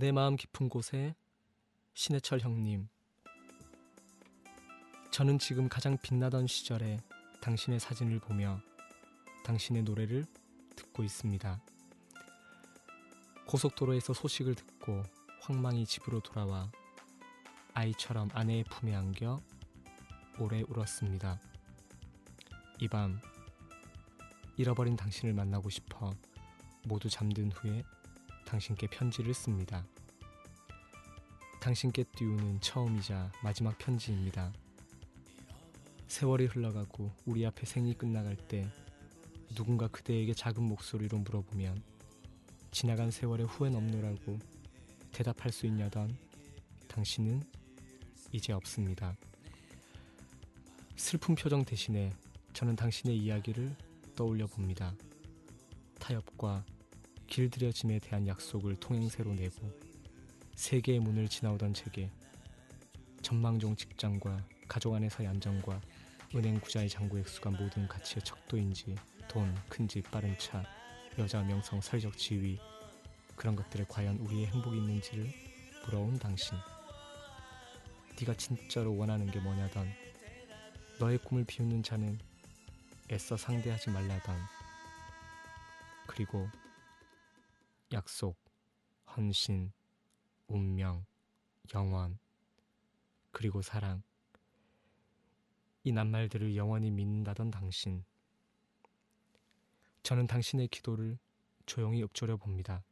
내 마음 깊은 곳에 신해철 형님, 저는 지금 가장 빛나던 시절에 당신의 사진을 보며 당신의 노래를 듣고 있습니다. 고속도로에서 소식을 듣고 황망히 집으로 돌아와 아이처럼 아내의 품에 안겨 오래 울었습니다. 이 밤 잃어버린 당신을 만나고 싶어 모두 잠든 후에 당신께 편지를 씁니다. 당신께 띄우는 처음이자 마지막 편지입니다. 세월이 흘러가고 우리 앞에 생이 끝나갈 때 누군가 그대에게 작은 목소리로 물어보면 지나간 세월에 후회는 없노라고 대답할 수 있냐던 당신은 이제 없습니다. 슬픈 표정 대신에 저는 당신의 이야기를 떠올려 봅니다. 타협과 길들여짐에 대한 약속을 통행세로 내고 세계의 문을 지나오던 제게 전망종 직장과 가족 안에서의 안정과 은행 구자의 잔고 액수가 모든 가치의 척도인지 돈, 큰 집, 빠른 차, 여자, 명성, 사회적 지위, 그런 것들에 과연 우리의 행복이 있는지를 물어온 당신. 네가 진짜로 원하는 게 뭐냐던, 너의 꿈을 비우는 자는 애써 상대하지 말라던, 그리고 약속, 헌신, 운명, 영원, 그리고 사랑, 이 낱말들을 영원히 믿는다던 당신. 저는 당신의 기도를 조용히 읊조려 봅니다.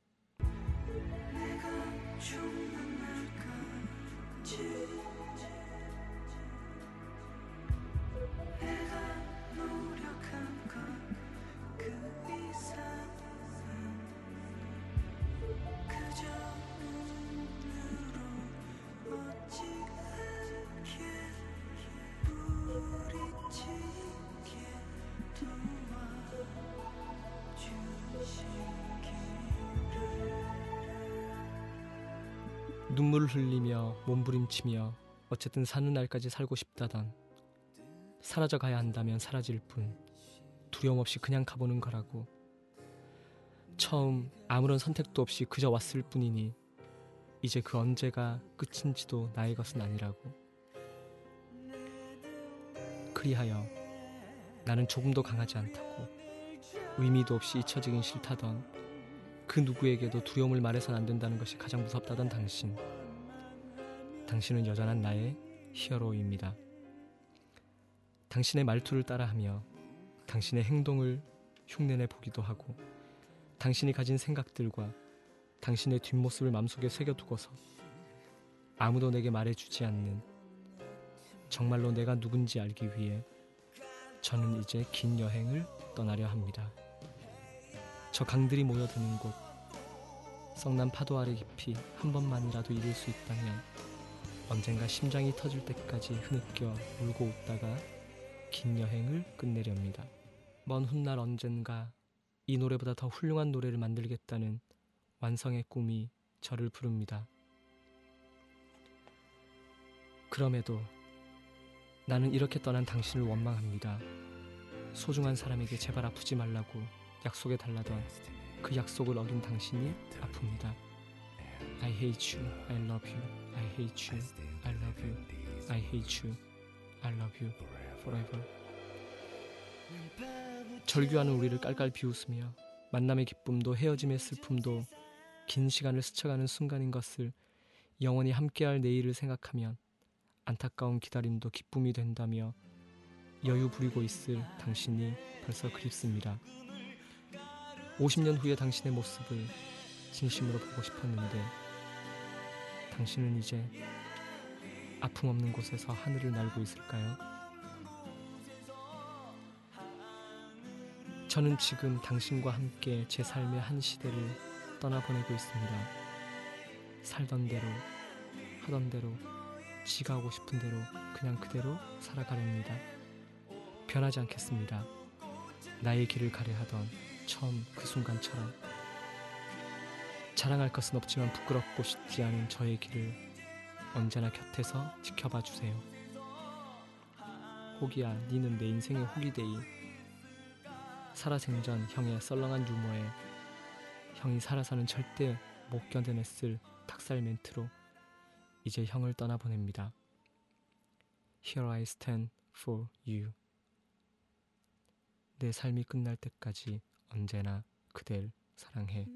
눈물을 흘리며 몸부림치며 어쨌든 사는 날까지 살고 싶다던, 사라져가야 한다면 사라질 뿐 두려움 없이 그냥 가보는 거라고, 처음 아무런 선택도 없이 그저 왔을 뿐이니 이제 그 언제가 끝인지도 나의 것은 아니라고. 그리하여 나는 조금도 강하지 않다고, 의미도 없이 잊혀지긴 싫다던, 그 누구에게도 두려움을 말해선 안 된다는 것이 가장 무섭다던 당신. 당신은 여전한 나의 히어로입니다. 당신의 말투를 따라하며 당신의 행동을 흉내내 보기도 하고, 당신이 가진 생각들과 당신의 뒷모습을 마음속에 새겨두고서 아무도 내게 말해주지 않는, 정말로 내가 누군지 알기 위해 저는 이제 긴 여행을 떠나려 합니다. 저 강들이 모여드는 곳, 썩난 파도 아래 깊이 한 번만이라도 이룰 수 있다면 언젠가 심장이 터질 때까지 흐느껴 울고 웃다가 긴 여행을 끝내렵니다. 먼 훗날 언젠가 이 노래보다 더 훌륭한 노래를 만들겠다는 완성의 꿈이 저를 부릅니다. 그럼에도 나는 이렇게 떠난 당신을 원망합니다. 소중한 사람에게 제발 아프지 말라고 약속에 달라던 그 약속을 어긴 당신이 아픕니다. I hate you, I love you, I hate you, I love you, I hate you, I love you, forever. 절규하는 우리를 깔깔 비웃으며 만남의 기쁨도 헤어짐의 슬픔도 긴 시간을 스쳐가는 순간인 것을, 영원히 함께할 내일을 생각하면 안타까운 기다림도 기쁨이 된다며 여유 부리고 있을 당신이 벌써 그립습니다. 50년 후의 당신의 모습을 진심으로 보고 싶었는데 당신은 이제 아픔 없는 곳에서 하늘을 날고 있을까요? 저는 지금 당신과 함께 제 삶의 한 시대를 떠나보내고 있습니다. 살던 대로, 하던 대로, 지가 하고 싶은 대로 그냥 그대로 살아가렵니다. 변하지 않겠습니다. 나의 길을 가려하던 처음 그 순간처럼. 자랑할 것은 없지만 부끄럽고 쉽지 않은 저의 길을 언제나 곁에서 지켜봐 주세요. 호기야, 니는 내 인생의 호기데이. 살아생전 형의 썰렁한 유머에 형이 살아서는 절대 못 견뎌냈을 탁살 멘트로 이제 형을 떠나보냅니다. Here I stand for you. 내 삶이 끝날 때까지 언제나 그댈 사랑해.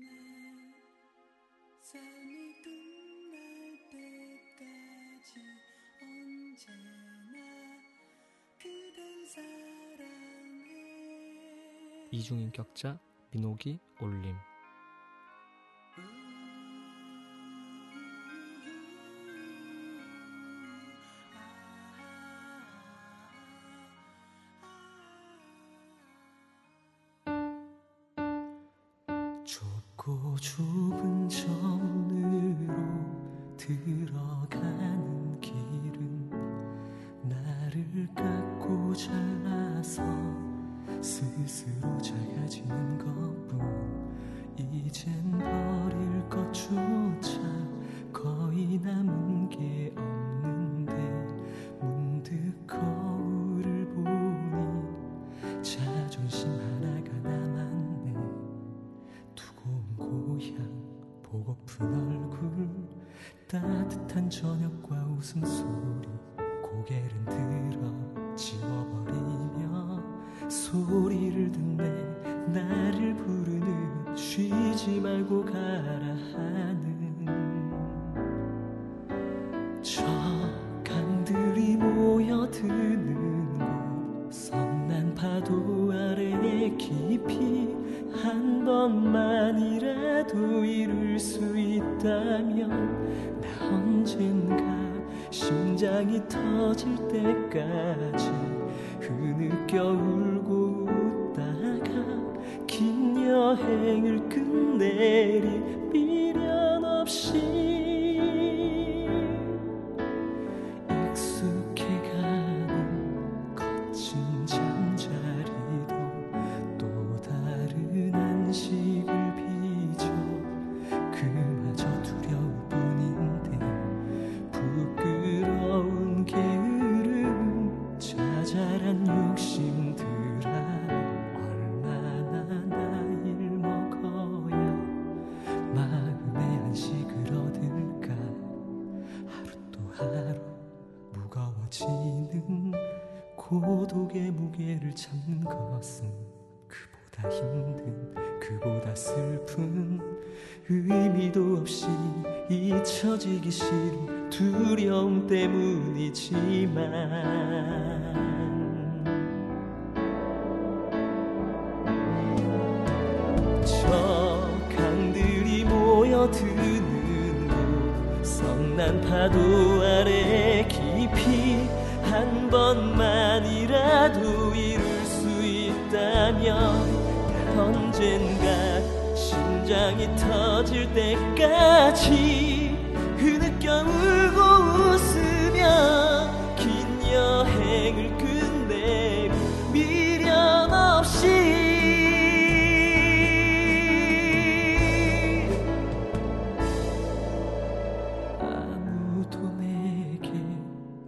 이중인격자 민호기 올림. 좁고 좁은 정으로 들어가는 길은 나를 깎고 잘라서 스스로 작아지는 것뿐, 이젠 버릴 것조차 거의 남은 게 없는데 문득 거울을 보니 자존심 하나가 남았네. 두고온 고향, 보고픈 얼굴, 따뜻한 저녁과 웃음소리, 고개를 들어 지워버리며 소리를 듣네. 나를 부르는, 쉬지 말고 가라 하는 저 강들이 모여드는 곳, 섬난 파도 아래 깊이 한 번만이라도 이룰 수 있다면 나 언젠가 심장이 터질 때까지 흐느껴 울고 웃다가 긴 여행을 끝내리 미련 없이 익숙해가는 거친 잠자리도 또 다른 안식을 빚어 그마저 두려울 뿐인데 부끄러운 게으름, 자잘한 욕심들아 얼마나 나이를 먹어야 마음의 안식을 얻을까. 하루 또 하루 무거워지는 고독의 무게를 참는 것은 그보다 힘든, 그보다 슬픈, 의미도 없이 잊혀지기 싫은 두려움 때문이지만 저 강들이 모여드는 곳, 성난 파도 아래 깊이 한 번만이라도 이룰 수 있다면 언젠가 심장이 터질 때까지 흐느껴 울고 웃으며 긴 여행을 끝내고 미련 없이 아무도 내게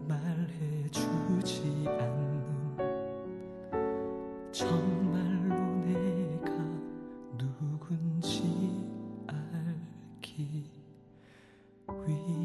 말해주지 않는 정말로 내가 누군지 알기 위해.